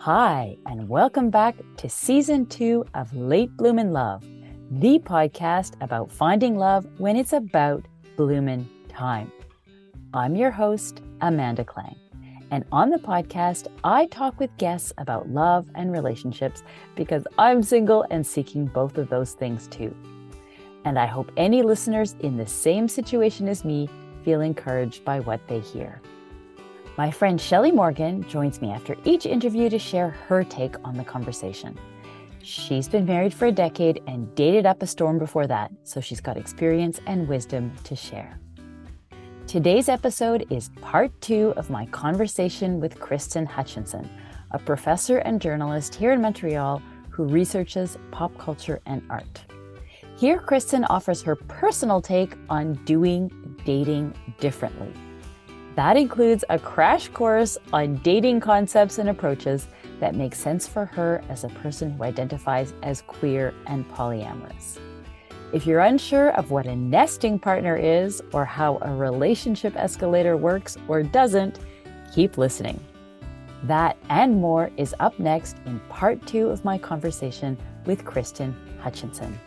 Hi, and welcome back to Season 2 of Late Bloomin' Love, the podcast about finding love when it's about bloomin' time. I'm your host, Amanda Klang, and on the podcast, I talk with guests about love and relationships because I'm single and seeking both of those things too. And I hope any listeners in the same situation as me feel encouraged by what they hear. My friend Shelley Morgan joins me after each interview to share her take on the conversation. She's been married for a decade and dated up a storm before that, so she's got experience and wisdom to share. Today's episode is part 2 of my conversation with Kristen Hutchinson, a professor and journalist here in Montreal who researches pop culture and art. Here, Kristen offers her personal take on doing dating differently. That includes a crash course on dating concepts and approaches that make sense for her as a person who identifies as queer and polyamorous. If you're unsure of what a nesting partner is or how a relationship escalator works or doesn't, keep listening. That and more is up next in part 2 of my conversation with Kristen Hutchinson.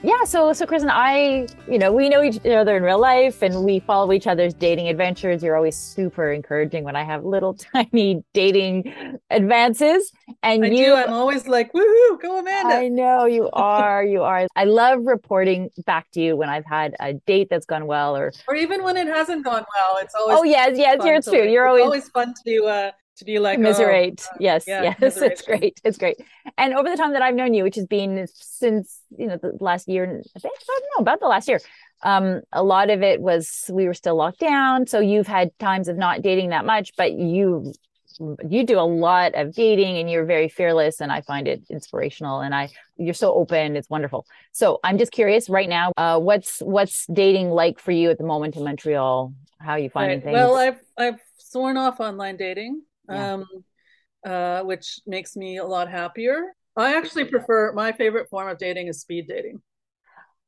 Yeah, so Kristen, we know each other in real life and we follow each other's dating adventures. You're always super encouraging when I have little tiny dating advances. And I'm always like, woohoo, go Amanda. I know you are. You are. I love reporting back to you when I've had a date that's gone well or even when it hasn't gone well. It's always yes, it's true. You're always fun to be like commiserate. Yes, it's great. And over the time that I've known you, which has been since the last year, about the last year, a lot of it was we were still locked down, so you've had times of not dating that much, but you do a lot of dating and you're very fearless, and I find it inspirational, and you're so open, it's wonderful. So I'm just curious right now, what's dating like for you at the moment in Montreal? How are you finding things? Well, I've sworn off online dating. Yeah. Which makes me a lot happier. I actually prefer, my favorite form of dating is speed dating.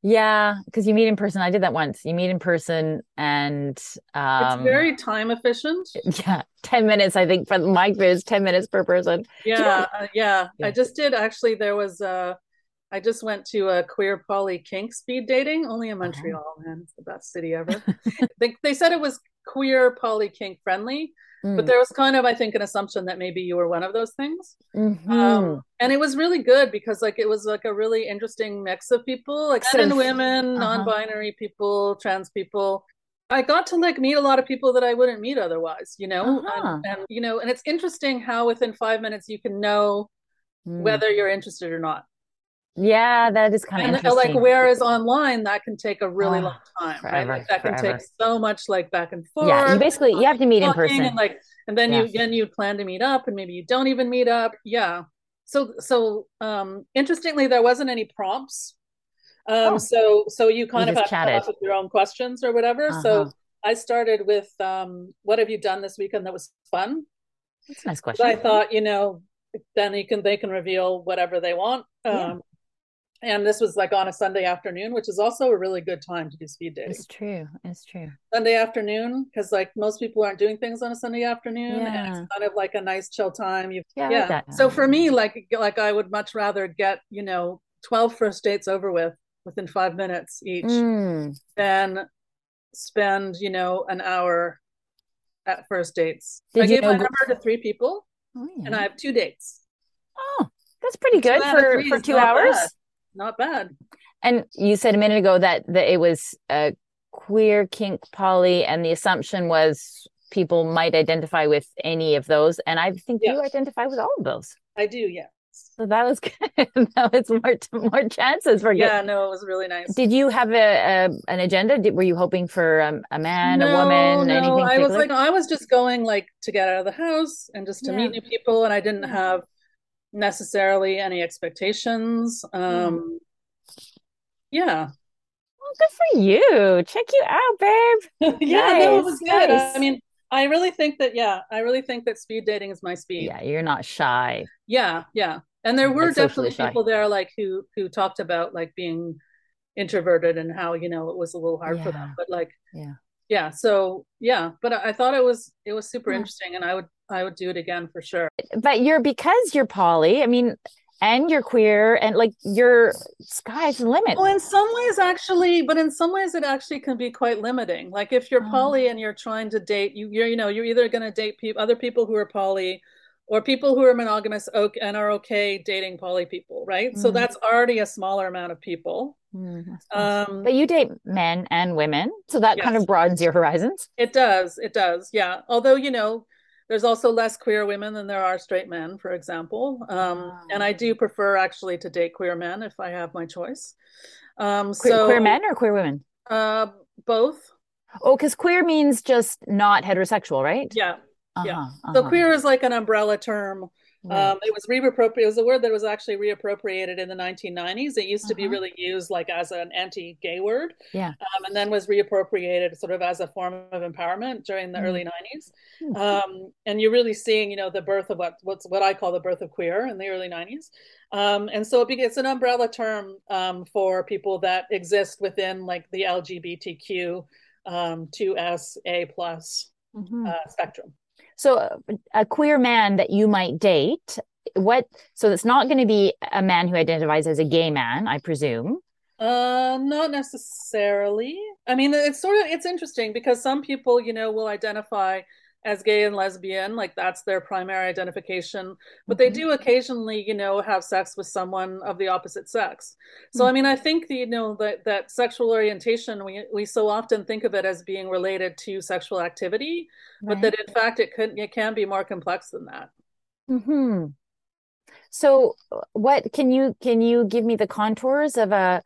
Yeah, because you meet in person. I did that once. You meet in person and it's very time efficient. Yeah, 10 minutes, I think, for my experience, 10 minutes per person. Yeah, yeah. I just did, actually, I just went to a queer poly kink speed dating, only in Montreal, man. It's the best city ever. They said it was queer poly kink friendly. But there was kind of, I think, an assumption that maybe you were one of those things. Mm-hmm. And it was really good because it was a really interesting mix of people, men and women, non-binary people, trans people. I got to meet a lot of people that I wouldn't meet otherwise, and it's interesting how within 5 minutes you can know whether you're interested or not. Yeah, that is kind of interesting. Whereas online, that can take a really long time. Forever, right? Can take so much back and forth. Yeah, you have to meet in person, and then you plan to meet up, and maybe you don't even meet up. Yeah. So interestingly, there wasn't any prompts. So you kind of have to come up with your own questions or whatever. So I started with what have you done this weekend that was fun? That's a nice question. I thought then they can reveal whatever they want. And this was on a Sunday afternoon, which is also a really good time to do speed dating. It's true. Sunday afternoon, because most people aren't doing things on a Sunday afternoon, and it's kind of a nice chill time. So for me, I would much rather get 12 first dates over with within 5 minutes each than spend an hour at first dates. I gave my number to 3 people, and I have 2 dates. Oh, that's pretty good for 2 hours. Not bad. And you said a minute ago that it was a queer, kink, poly, and the assumption was people might identify with any of those. And I think you identify with all of those. I do, yes. So that was good. That was more chances for you. Yeah, no, it was really nice. Did you have an agenda? Were you hoping for a man, a woman? No, anything I was I was just going to get out of the house and just to meet new people, and I didn't have necessarily any expectations. Well, good for you. Check you out, babe. It was good. Nice. I mean, I really think that speed dating is my speed. Yeah, you're not shy. Yeah. And there were definitely people there who talked about being introverted and how it was a little hard for them, but yeah. So yeah, but I thought it was super interesting, and I would do it again for sure. But because you're poly, I mean, and you're queer, and like your sky's the limit. Well, in some ways actually, but in some ways it actually can be quite limiting. Like if you're poly and you're trying to date, you're either going to date other people who are poly, or people who are monogamous and are okay dating poly people, right? Mm. So that's already a smaller amount of people. Mm, but you date men and women, so that kind of broadens your horizons. It does, yeah. Although, there's also less queer women than there are straight men, for example. And I do prefer actually to date queer men if I have my choice. Queer men or queer women? Both. Oh, because queer means just not heterosexual, right? Yeah. Uh-huh, yeah. Uh-huh. So queer is like an umbrella term. Right. It was reappropriated. It was a word that was actually reappropriated in the 1990s. It used to be really used like as an anti-gay word, and then was reappropriated sort of as a form of empowerment during the early 90s. And you're really seeing, the birth of what I call the birth of queer in the early 90s. And so it's an umbrella term for people that exist within like the LGBTQ 2S A plus spectrum. So a queer man that you might date, so it's not going to be a man who identifies as a gay man, I presume. Not necessarily. I mean, it's interesting because some people, will identify as gay and lesbian, like that's their primary identification, but they do occasionally, have sex with someone of the opposite sex. So, I mean, I think, that sexual orientation, we so often think of it as being related to sexual activity, but that in fact, it can be more complex than that. Mm-hmm. So what, can you give me the contours of a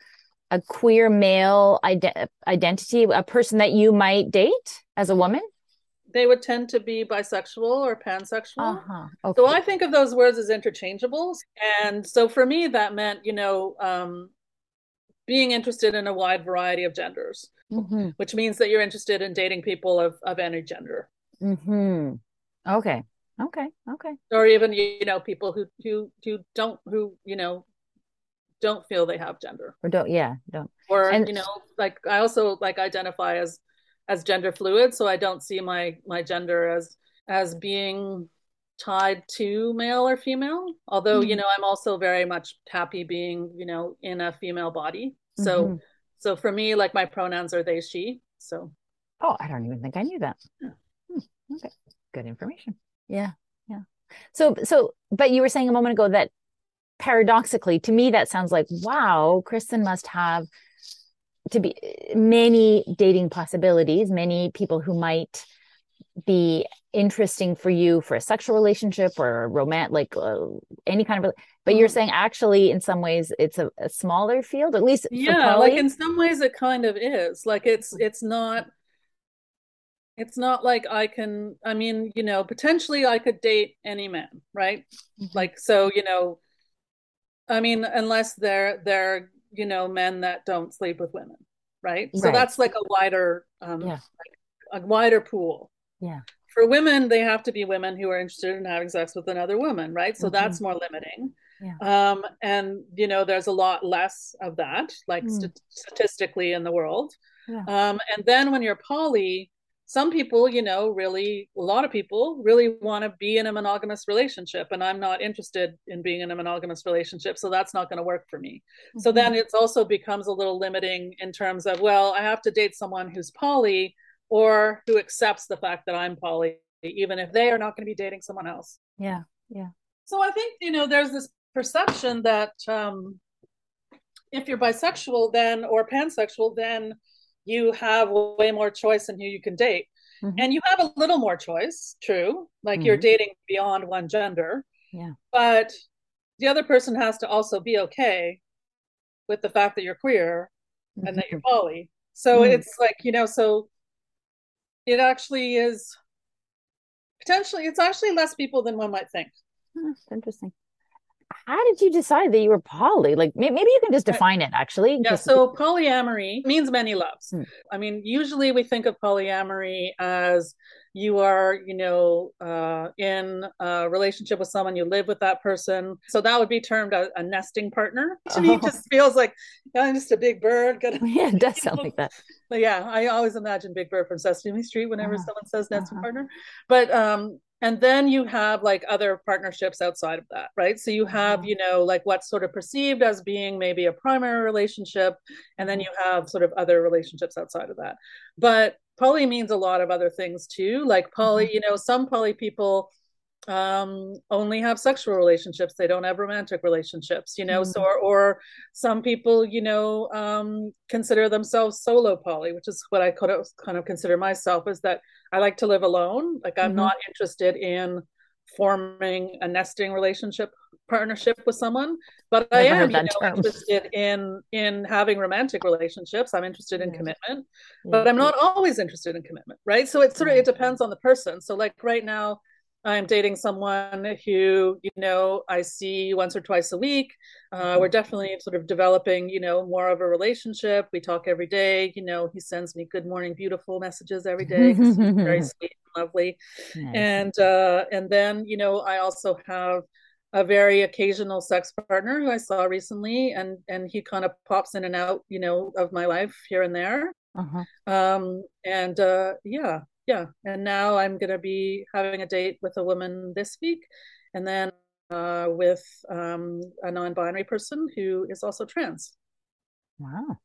queer male identity, a person that you might date as a woman? They would tend to be bisexual or pansexual. Uh-huh. Okay. So I think of those words as interchangeables. And so for me, that meant, being interested in a wide variety of genders, which means that you're interested in dating people of any gender. Mm-hmm. Okay. Or even, people who don't feel they have gender. Or don't. Or, like I also like identify as gender fluid, so I don't see my gender as being tied to male or female, although I'm also very much happy being in a female body, so for me, like, my pronouns are they, she. So I don't even think I knew that. Yeah. Okay, good information. Yeah so but you were saying a moment ago that paradoxically to me that sounds like, wow, Kristen must have to be many dating possibilities, many people who might be interesting for you for a sexual relationship or a romance, like any kind of, but you're saying actually in some ways it's a smaller field, at least. Yeah. Like in some ways it kind of is like, it's not like potentially I could date any man, right? Like, so, unless they're men that don't sleep with women, right? So that's like a wider like a wider pool. Yeah. For women, they have to be women who are interested in having sex with another woman, right? So that's more limiting. Yeah. And there's a lot less of that, like statistically in the world. Yeah. And then when you're poly, some people, a lot of people really want to be in a monogamous relationship, and I'm not interested in being in a monogamous relationship, so that's not going to work for me. So then it's also becomes a little limiting in terms of, well, I have to date someone who's poly or who accepts the fact that I'm poly, even if they are not going to be dating someone else. Yeah, yeah. So I think, there's this perception that if you're bisexual then or pansexual, then you have way more choice in who you can date. And you have a little more choice, true, like you're dating beyond one gender, but the other person has to also be okay with the fact that you're queer and that you're poly. So it's like, so it actually is potentially, it's actually less people than one might think. That's interesting. How did you decide that you were poly? Like, maybe you can just define it, actually. Yeah, so polyamory means many loves. I mean, usually we think of polyamory as you are, you know, in a relationship with someone, you live with that person. So that would be termed a nesting partner. To me, it just feels like, you know, I'm just a big bird. Yeah, it does sound like that. But yeah, I always imagine Big Bird from Sesame Street whenever someone says nesting partner. But, and then you have like other partnerships outside of that, right? So you have, you know, like what's sort of perceived as being maybe a primary relationship. And then you have sort of other relationships outside of that. But poly means a lot of other things too. Like poly, you know, some poly people only have sexual relationships. They don't have romantic relationships, you know, so, or some people, you know, consider themselves solo poly, which is what I could kind of consider myself, is that I like to live alone. Like I'm not interested in forming a nesting relationship partnership with someone, but I am, you know, interested in having romantic relationships. I'm interested in commitment, but I'm not always interested in commitment, right? So it sort of, it depends on the person. So like right now I'm dating someone who, you know, I see once or twice a week. We're definitely sort of developing, you know, more of a relationship. We talk every day, you know, he sends me good morning, beautiful messages every day. He's very sweet and lovely. Nice. And then, you know, I also have a very occasional sex partner who I saw recently, and he kind of pops in and out, you know, of my life here and there. Yeah. And now I'm going to be having a date with a woman this week, and then with a non-binary person who is also trans. Wow.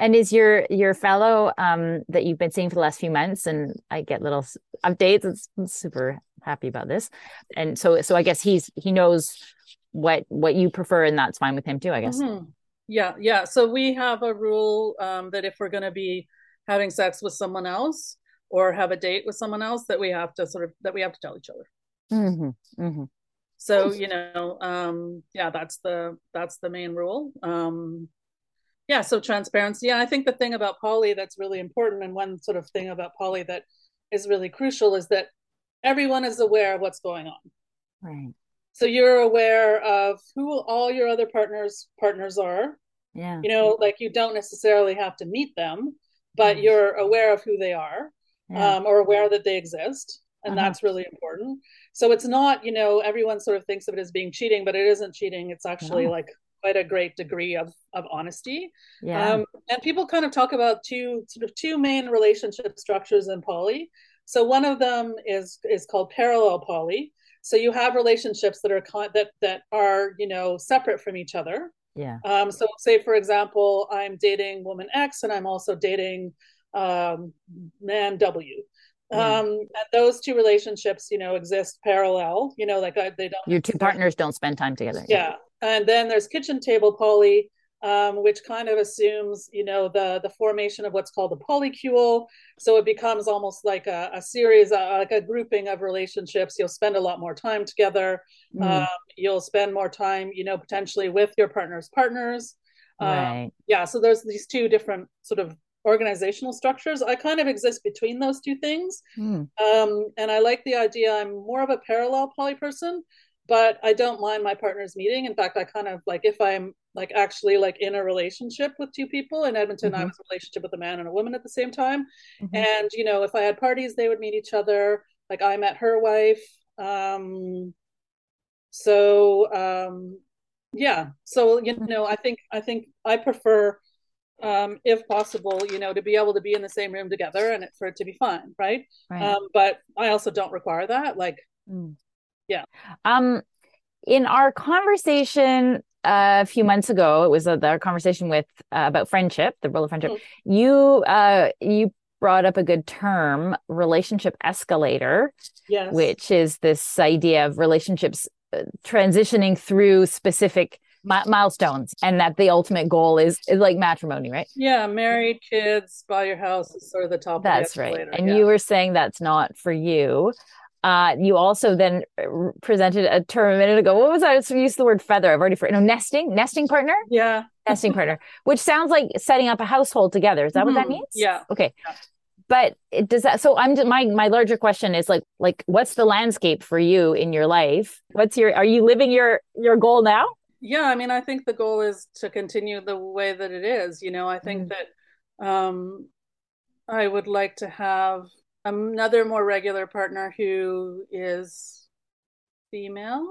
And is your fellow that you've been seeing for the last few months, and I get little updates. I'm super happy about this. And so I guess he knows what you prefer, and that's fine with him too, I guess. Yeah. So we have a rule that if we're going to be having sex with someone else, or have a date with someone else, that we have to tell each other. So, you know, that's the main rule. So transparency. Yeah, I think the thing about poly that's really important, and one sort of thing about poly that is really crucial, is that everyone is aware of what's going on. Right. So you're aware of who all your other partners are. Yeah. You know, like you don't necessarily have to meet them, but you're aware of who they are. Or aware that they exist. And that's really important. So it's not, you know, everyone sort of thinks of it as being cheating, but it isn't cheating. It's actually like quite a great degree of honesty. Yeah. And people kind of talk about two main relationship structures in poly. So one of them is called parallel poly. So you have relationships that are that are, you know, separate from each other. Yeah. So say, for example, I'm dating woman X, and I'm also dating man W. And those two relationships, you know, exist parallel, you know, like they don't, your two partners don't spend time together. Yeah. And then there's kitchen table poly, which kind of assumes, you know, the formation of what's called a polycule. So it becomes almost like a series, like a grouping of relationships. You'll spend a lot more time together. You'll spend more time, you know, potentially with your partners. Right. Yeah. So there's these two different sort of organizational structures. I kind of exist between those two things. And I like the idea. I'm more of a parallel poly person, but I don't mind my partners meeting. In fact, I kind of like, if I'm like actually like in a relationship with two people in Edmonton, I was in a relationship with a man and a woman at the same time. And, you know, if I had parties, they would meet each other. Like I met her wife. So, you know, I think I prefer, if possible, you know, to be able to be in the same room together and for it to be fun, right? But I also don't require that. Like, in our conversation a few months ago, it was our conversation with about friendship, the role of friendship. You brought up a good term, relationship escalator, which is this idea of relationships transitioning through specific milestones, and that the ultimate goal is like matrimony, right? Yeah, married, kids, buy your house is sort of the top. That's right. And you were saying that's not for you. You also then presented a term a minute ago. What was that? So you used the word feather. I've already forgotten. No, nesting partner. Yeah, nesting partner, which sounds like setting up a household together. Is that what that means? Yeah. Okay. Yeah. But it does that. So my larger question is like what's the landscape for you in your life? Are you living your goal now? Yeah, I mean, I think the goal is to continue the way that it is. You know, I think that I would like to have another more regular partner who is female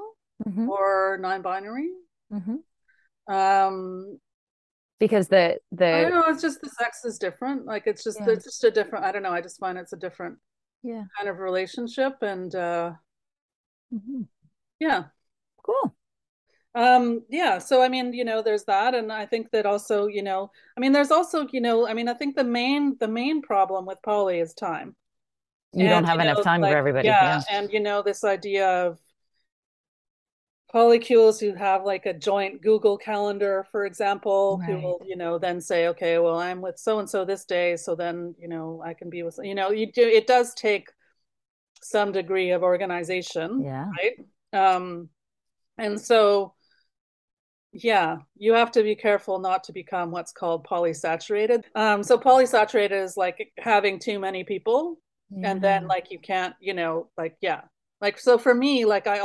mm-hmm. or non-binary. Mm-hmm. Because the I don't know, it's just the sex is different. Like it's just it's just a different. I don't know. I just find it's a different kind of relationship, and mm-hmm. yeah, cool. So I mean, you know, there's that, and I think that also, you know, I mean, there's also, you know, I mean, I think the main problem with poly is time. You don't have enough time for everybody. Yeah, and you know, this idea of polycules who have like a joint Google calendar, for example, who will, you know, then say, okay, well, I'm with so and so this day, so then, you know, I can be with, you know, it does take some degree of organization, right? And so, yeah, you have to be careful not to become what's called polysaturated. So polysaturated is like having too many people, and then like you can't, you know, like like so for me, like I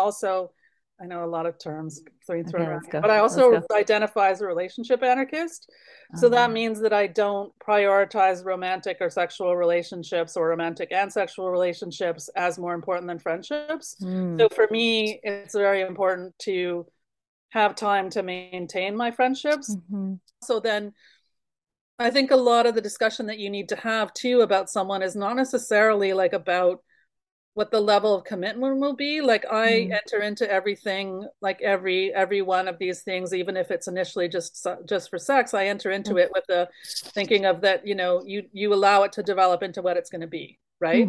know a lot of terms thrown around, but I also identify as a relationship anarchist. So that means that I don't prioritize romantic or sexual relationships, or romantic and sexual relationships, as more important than friendships. So for me, it's very important to have time to maintain my friendships. So then I think a lot of the discussion that you need to have too about someone is not necessarily like about what the level of commitment will be. Like I enter into everything, like every one of these things, even if it's initially just for sex, I enter into it with the thinking of that, you know, you allow it to develop into what it's going to be. Right.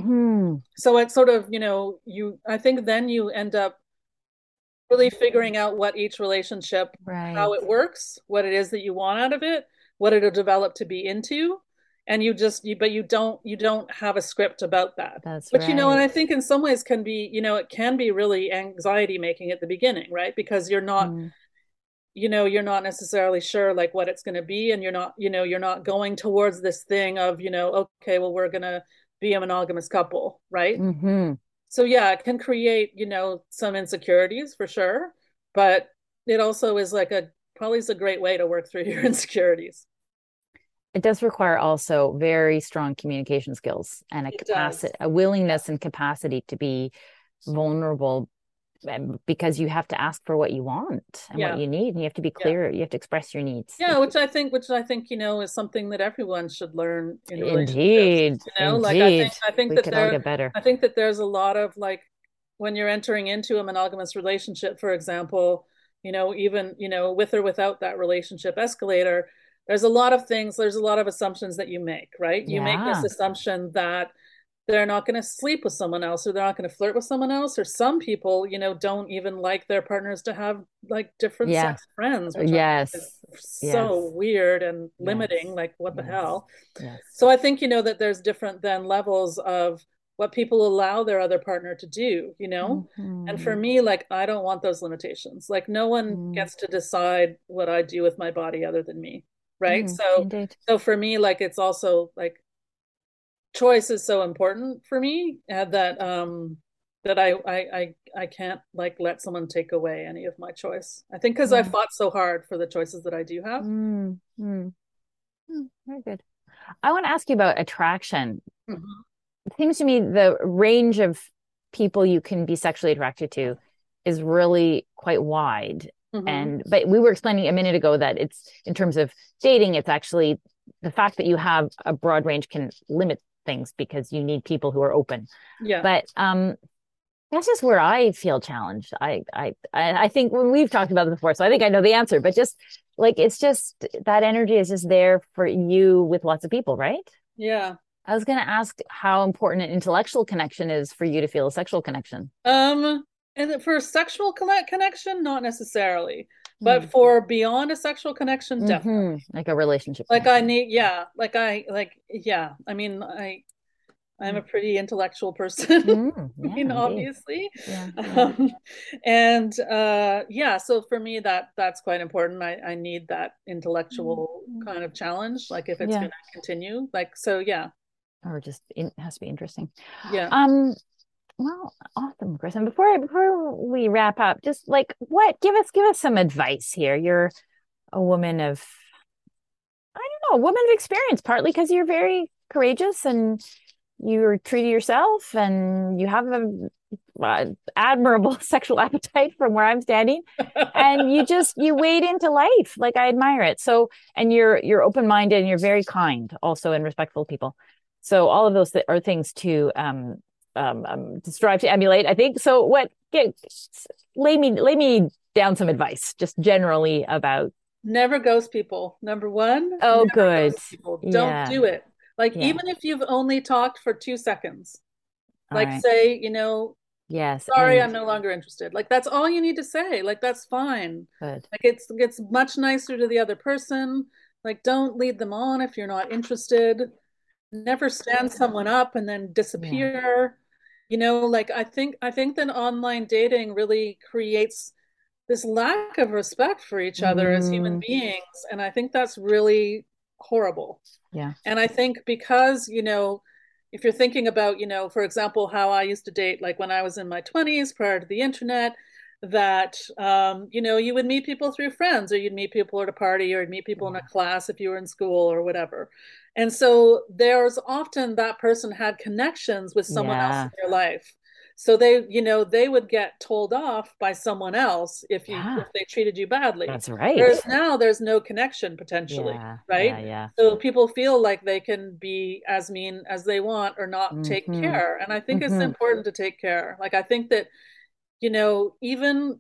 So it's sort of, you know, I think then you end up really figuring out what each relationship, how it works, what it is that you want out of it, what it'll develop to be into. And but you don't have a script about that. That's right. But, you know, and I think in some ways can be, you know, it can be really anxiety making at the beginning, right? Because you're not, you know, you're not necessarily sure like what it's going to be. And you're not going towards this thing of, you know, okay, well, we're going to be a monogamous couple, right? So, yeah, it can create, you know, some insecurities for sure. But it also is like probably is a great way to work through your insecurities. It does require also very strong communication skills and a willingness and capacity to be vulnerable, because you have to ask for what you want and what you need, and you have to be clear. You have to express your needs. Yeah, which I think you know is something that everyone should learn. Indeed. Like I think that all get better. I think that there's a lot of like when you're entering into a monogamous relationship, for example, you know, even you know with or without that relationship escalator. There's a lot of things, there's a lot of assumptions that you make, right? You make this assumption that they're not going to sleep with someone else, or they're not going to flirt with someone else, or some people, you know, don't even like their partners to have like different sex friends, which is so weird and limiting, like what the hell? So I think, you know, that there's different then levels of what people allow their other partner to do, you know? And for me, like, I don't want those limitations. Like no one gets to decide what I do with my body other than me. Right. So for me, like, it's also like choice is so important for me that I can't like let someone take away any of my choice. I think because I fought so hard for the choices that I do have. Very good. I want to ask you about attraction. It seems to me the range of people you can be sexually attracted to is really quite wide. But we were explaining a minute ago that it's in terms of dating, it's actually the fact that you have a broad range can limit things because you need people who are open. But that's just where I feel challenged. I think when we've talked about it before, so I think I know the answer, but just like, it's just that energy is just there for you with lots of people, right? Yeah. I was going to ask how important an intellectual connection is for you to feel a sexual connection. And for sexual connection, not necessarily, but for beyond a sexual connection, definitely. Like a relationship. Like connection. I mean, I'm a pretty intellectual person, you know, obviously. So for me, that's quite important. I need that intellectual kind of challenge, like if it's going to continue, like, so Or just, it has to be interesting. Well, awesome, Kristen. Before we wrap up, just like give us some advice here. You're a woman of, I don't know, a woman of experience, partly because you're very courageous and you're true to yourself and you have an admirable sexual appetite from where I'm standing, and you wade into life. Like, I admire it. So, and you're open-minded and you're very kind also and respectful people. So all of those are things to strive to emulate, I think. So lay me down some advice just generally about. Never ghost people. Number one. Oh, good. Don't do it. Like, even if you've only talked for 2 seconds, like, right. Say, yes, sorry, I'm no longer interested. Like, that's all you need to say. Like, that's fine. Good. Like, it's much nicer to the other person. Like, don't lead them on if you're not interested. Never stand someone up and then disappear. Yeah. Like, I think that online dating really creates this lack of respect for each other as human beings. And I think that's really horrible. Yeah. And I think because, if you're thinking about, for example, how I used to date, like when I was in my 20s prior to the internet, that, you would meet people through friends, or you'd meet people at a party, or you'd meet people in a class if you were in school or whatever. And so there's often that person had connections with someone else in their life. So they would get told off by someone else if they treated you badly. That's right. There's no connection potentially, right? Yeah. So people feel like they can be as mean as they want or not take care. And I think it's important to take care. Like, I think that, even,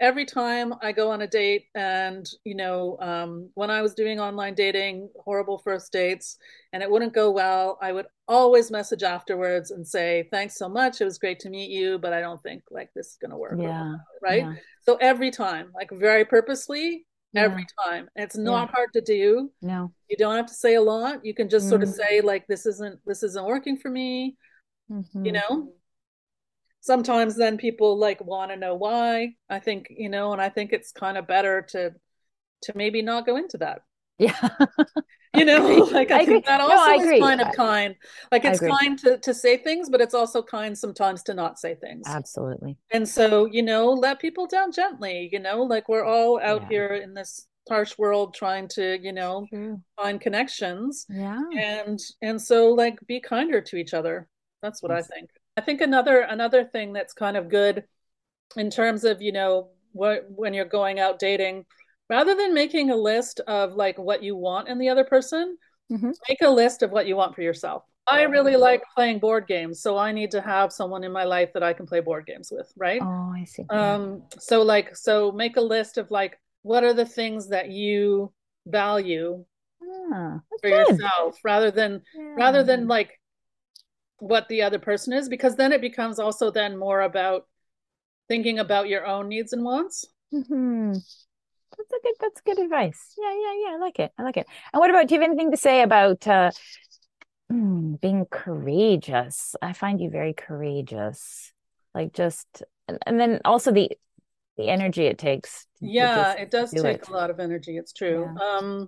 every time I go on a date and, when I was doing online dating, horrible first dates, and it wouldn't go well, I would always message afterwards and say, thanks so much. It was great to meet you, but I don't think like this is going to work. Yeah. Right. Yeah. So every time, like very purposely, every time. And it's not hard to do. No, you don't have to say a lot. You can just sort of say like, this isn't working for me, Sometimes then people like want to know why. I think, and I think it's kind of better to maybe not go into that. Yeah. Like I think that also is kind of kind. Like it's kind to say things, but it's also kind sometimes to not say things. Absolutely. And so, let people down gently, like we're all out here in this harsh world trying to, find connections. Yeah. And so like be kinder to each other. That's what I think. I think another thing that's kind of good in terms of, when you're going out dating, rather than making a list of like what you want in the other person, make a list of what you want for yourself. I really like playing board games, so I need to have someone in my life that I can play board games with, right? Oh, I see. So make a list of like, what are the things that you value for yourself rather than like, what the other person is, because then it becomes also then more about thinking about your own needs and wants. That's good advice. Yeah. I like it. And what about, do you have anything to say about being courageous? I find you very courageous. Like just, and then also the energy it takes. It does take a lot of energy. It's true. Yeah.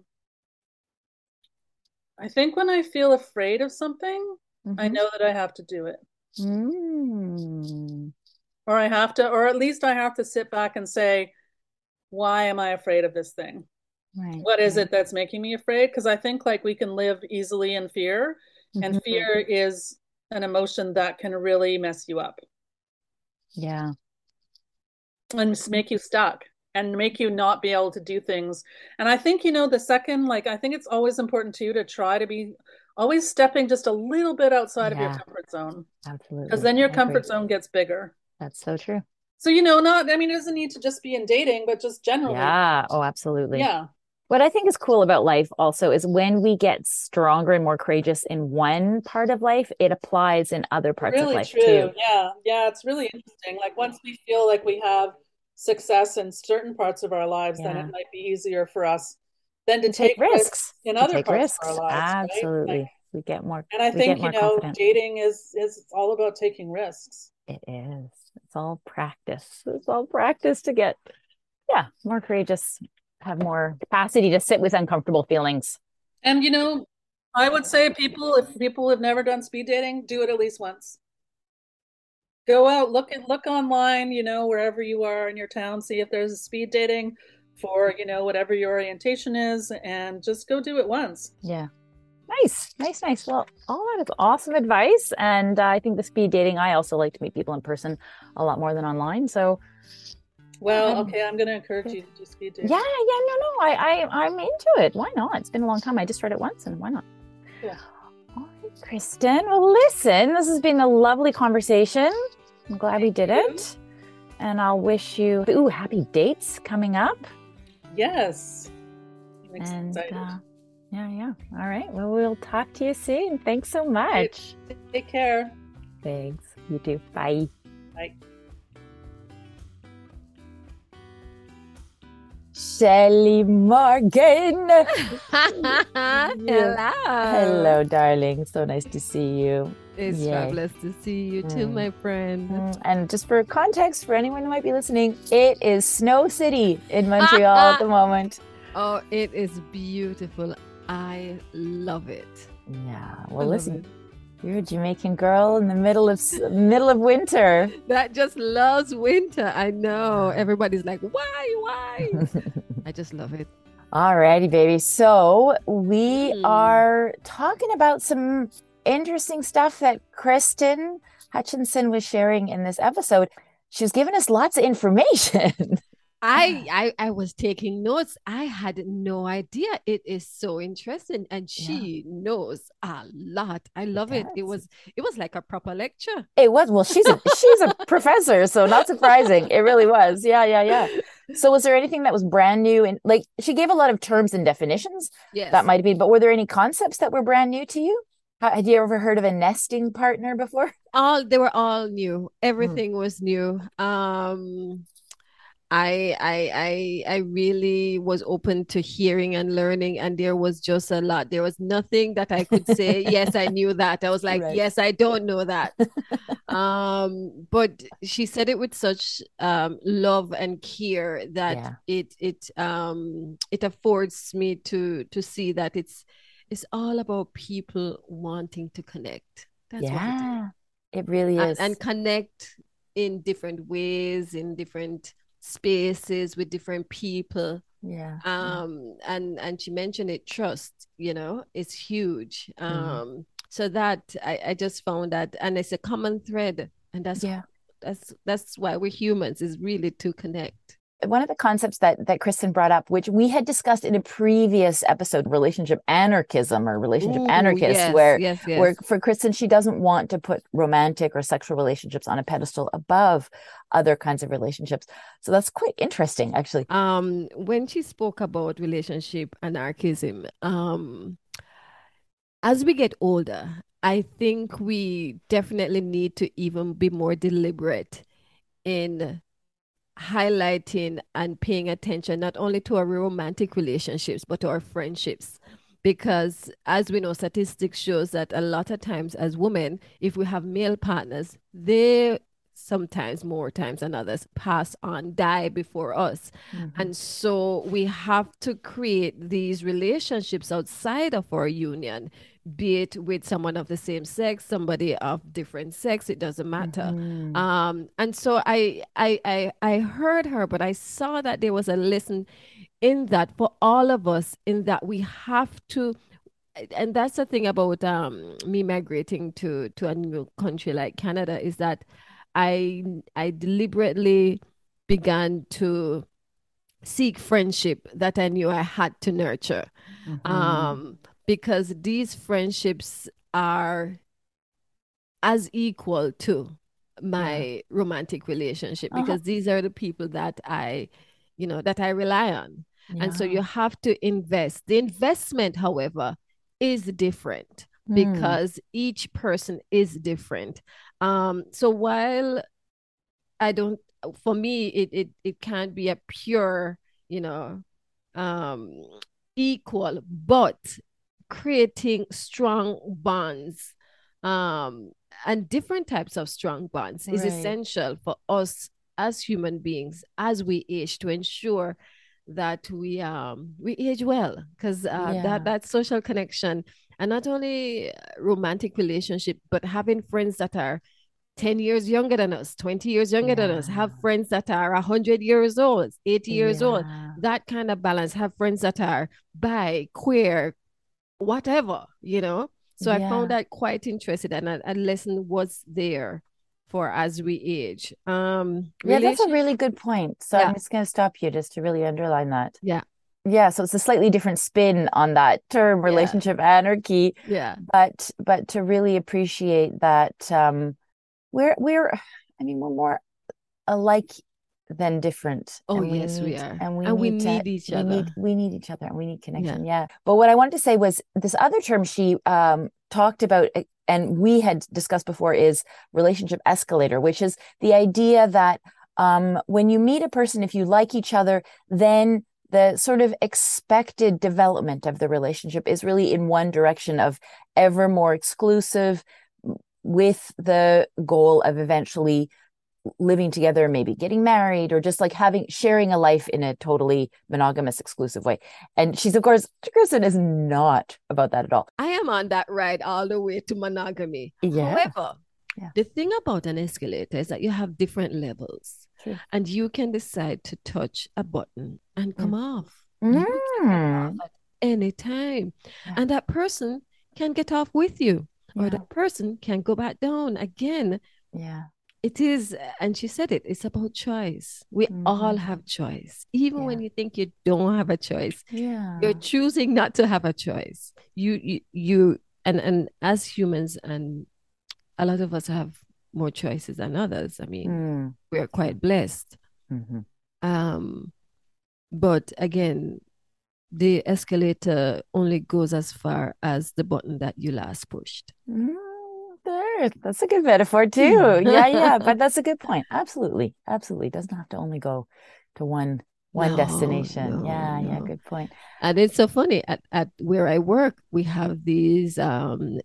I think when I feel afraid of something, I know that I have to do it. Or at least I have to sit back and say, why am I afraid of this thing? Right. What is it that's making me afraid? Because I think like we can live easily in fear, and fear is an emotion that can really mess you up. Yeah. And make you stuck and make you not be able to do things. And I think, the second, like, I think it's always important too, to try to be always stepping just a little bit outside of your comfort zone. Absolutely. Because then your comfort zone gets bigger. That's so true. So, it doesn't need to just be in dating, but just generally. Yeah. Oh, absolutely. Yeah. What I think is cool about life also is when we get stronger and more courageous in one part of life, it applies in other parts of life too. Yeah. Yeah. It's really interesting. Like once we feel like we have success in certain parts of our lives, then it might be easier for us than to take risks in other parts of our lives. Absolutely. Right? Like, we get more. And I think, confident. Dating is all about taking risks. It is. It's all practice. To get, more courageous, have more capacity to sit with uncomfortable feelings. And, I would say if people have never done speed dating, do it at least once. Go out, look online, wherever you are in your town, see if there's a speed dating for whatever your orientation is, and just go do it once. Nice. Well, all that is awesome advice. And I think the speed dating, I also like to meet people in person a lot more than online. So, well, okay, I'm going to encourage you to do speed dating. Yeah, no. I'm into it. Why not? It's been a long time. I just tried it once, and why not? Yeah. All right, Kristen. Well, listen, this has been a lovely conversation. I'm glad we did it. And I'll wish you happy dates coming up. Yes. I'm excited. Yeah. All right. Well, we'll talk to you soon. Thanks so much. Take care. Thanks. You too. Bye. Bye. Shelley Morgan. Hello. Hello, darling. So nice to see you. It's fabulous to see you too, my friend. And just for context, for anyone who might be listening, it is Snow City in Montreal at the moment. Oh, it is beautiful. I love it. Yeah. Well, listen, you're a Jamaican girl in the middle of winter. That just loves winter. I know. Everybody's like, why? I just love it. Alrighty, baby. So we are talking about some interesting stuff that Kristen Hutchinson was sharing in this episode. She was giving us lots of information. I was taking notes. I had no idea. It is so interesting, and she knows a lot. I love it. It was like a proper lecture. It was. Well, she's a professor, so not surprising. It really was. Yeah. So, was there anything that was brand new? And like, she gave a lot of terms and definitions. Yes, that might have been. But were there any concepts that were brand new to you? Had you ever heard of a nesting partner before? They were all new. Everything was new. I really was open to hearing and learning, and there was just a lot. There was nothing that I could say, yes, I knew that. I was like, yes, I don't know that. But she said it with such love and care that it affords me to see that it's all about people wanting to connect. That's what it really is. And connect in different ways, in different spaces, with different people. And she mentioned it, trust, it's huge. So that I just found that, and it's a common thread, and that's why we're humans, is really to connect. One of the concepts that Kristen brought up, which we had discussed in a previous episode, relationship anarchist, where for Kristen, she doesn't want to put romantic or sexual relationships on a pedestal above other kinds of relationships. So that's quite interesting, actually. When she spoke about relationship anarchism, as we get older, I think we definitely need to even be more deliberate in highlighting and paying attention not only to our romantic relationships but to our friendships, because as we know, statistics shows that a lot of times as women, if we have male partners, they sometimes, more times than others, pass on, die before us. And so we have to create these relationships outside of our union, be it with someone of the same sex, somebody of different sex, it doesn't matter. And so I heard her, but I saw that there was a lesson in that for all of us, in that we have to, and that's the thing about me migrating to a new country like Canada, is that I deliberately began to seek friendship that I knew I had to nurture, because these friendships are as equal to my romantic relationship, because these are the people that I rely on. And so you have to invest. The investment, however, is different, because each person is different. So while I don't, for me, it can't be a pure, equal, but creating strong bonds, and different types of strong bonds is essential for us as human beings as we age, to ensure that we age well, because that social connection, and not only romantic relationship, but having friends that are 10 years younger than us, 20 years younger than us, have friends that are 100 years old, 80 years old, that kind of balance, have friends that are bi, queer, whatever, you know? So I found that quite interesting, and a lesson was there for as we age. That's a really good point. So I'm just going to stop you just to really underline that. Yeah. Yeah, so it's a slightly different spin on that term, relationship anarchy. Yeah. But to really appreciate that we're more alike than different. Oh, yes, we are. And we need each other. We need each other, and we need connection. Yeah. But what I wanted to say was this other term she talked about and we had discussed before is relationship escalator, which is the idea that when you meet a person, if you like each other, then the sort of expected development of the relationship is really in one direction of ever more exclusive, with the goal of eventually living together, maybe getting married, or just like sharing a life in a totally monogamous, exclusive way. And she's, of course, Kristen is not about that at all. I am on that ride all the way to monogamy. Yeah. However, the thing about an escalator is that you have different levels. True. And you can decide to touch a button and come off. You can come off at any time. Yeah. And that person can get off with you, or that person can go back down again. Yeah. It is, and she said it's about choice. We all have choice. Even when you think you don't have a choice, you're choosing not to have a choice. You and as humans, and a lot of us have more choices than others. I mean, we're quite blessed. Mm-hmm. But again, the escalator only goes as far as the button that you last pushed. There, that's a good metaphor too. Yeah. But that's a good point. Absolutely. Doesn't have to only go to one destination. Good point. And it's so funny, at where I work, we have these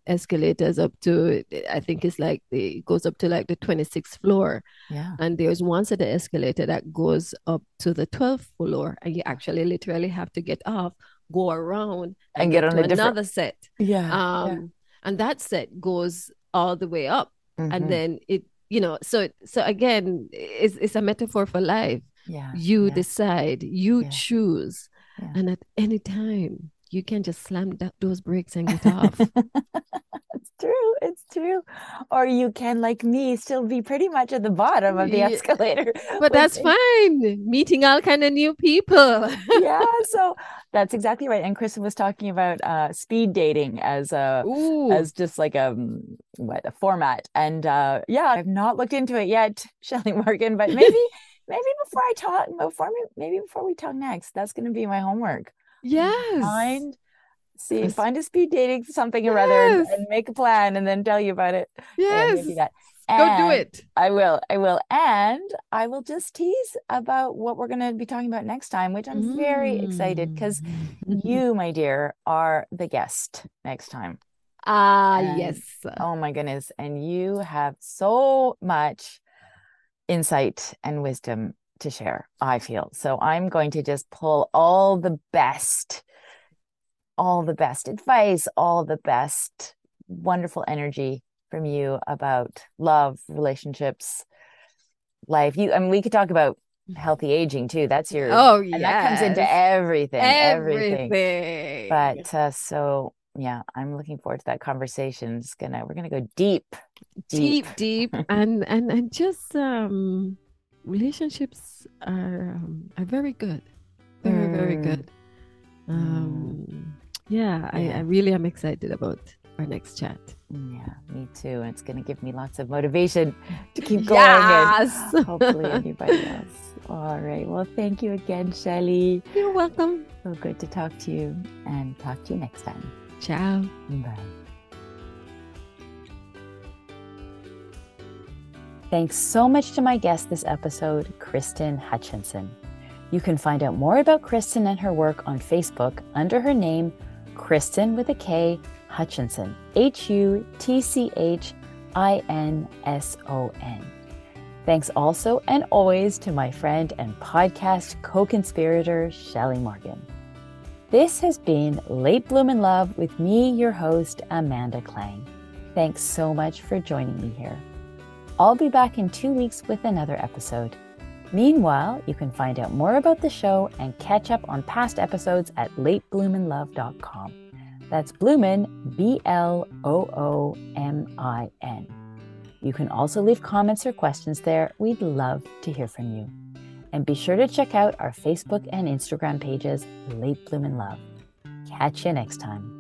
escalators up to, I think it's like, it goes up to like the 26th floor. Yeah. And there's one set of escalator that goes up to the 12th floor, and you actually literally have to get off, go around and get on to another set. Yeah. And that set goes all the way up. Mm-hmm. And then it, you know, so again, it's a metaphor for life. Yeah, you decide, you choose, and at any time you can just slam those brakes and get off. It's true. Or you can, like me, still be pretty much at the bottom of the escalator. But that's fine. Meeting all kind of new people. So that's exactly right. And Kristen was talking about speed dating as just like a format. And I've not looked into it yet, Shelley Morgan, but maybe. Maybe before we talk next, that's going to be my homework. Yes. Find a speed dating something or other, and make a plan, and then tell you about it. Yes. Maybe that. Go do it. I will. And I will just tease about what we're going to be talking about next time, which I'm very excited, because you, my dear, are the guest next time. Yes. Oh my goodness. And you have so much insight and wisdom to share, I feel. So I'm going to just pull all the best advice, all the best wonderful energy from you about love, relationships, life. We could talk about healthy aging too. That's your, and that comes into everything. But I'm looking forward to that conversation. We're gonna go deep. and just relationships are very good, very good. I really am excited about our next chat. Yeah, me too. It's gonna give me lots of motivation to keep going. Yes, and hopefully anybody else. All right. Well, thank you again, Shelley. You're welcome. So good to talk to you, and talk to you next time. Ciao. Bye. Thanks so much to my guest this episode, Kristen Hutchinson. You can find out more about Kristen and her work on Facebook under her name, Kristen with a K, Hutchinson, Hutchinson. Thanks also and always to my friend and podcast co-conspirator, Shelley Morgan. This has been Late Bloomin' Love with me, your host, Amanda Klang. Thanks so much for joining me here. I'll be back in 2 weeks with another episode. Meanwhile, you can find out more about the show and catch up on past episodes at latebloominlove.com. That's Bloomin', Bloomin. You can also leave comments or questions there. We'd love to hear from you. And be sure to check out our Facebook and Instagram pages, Late Bloomin' Love. Catch you next time.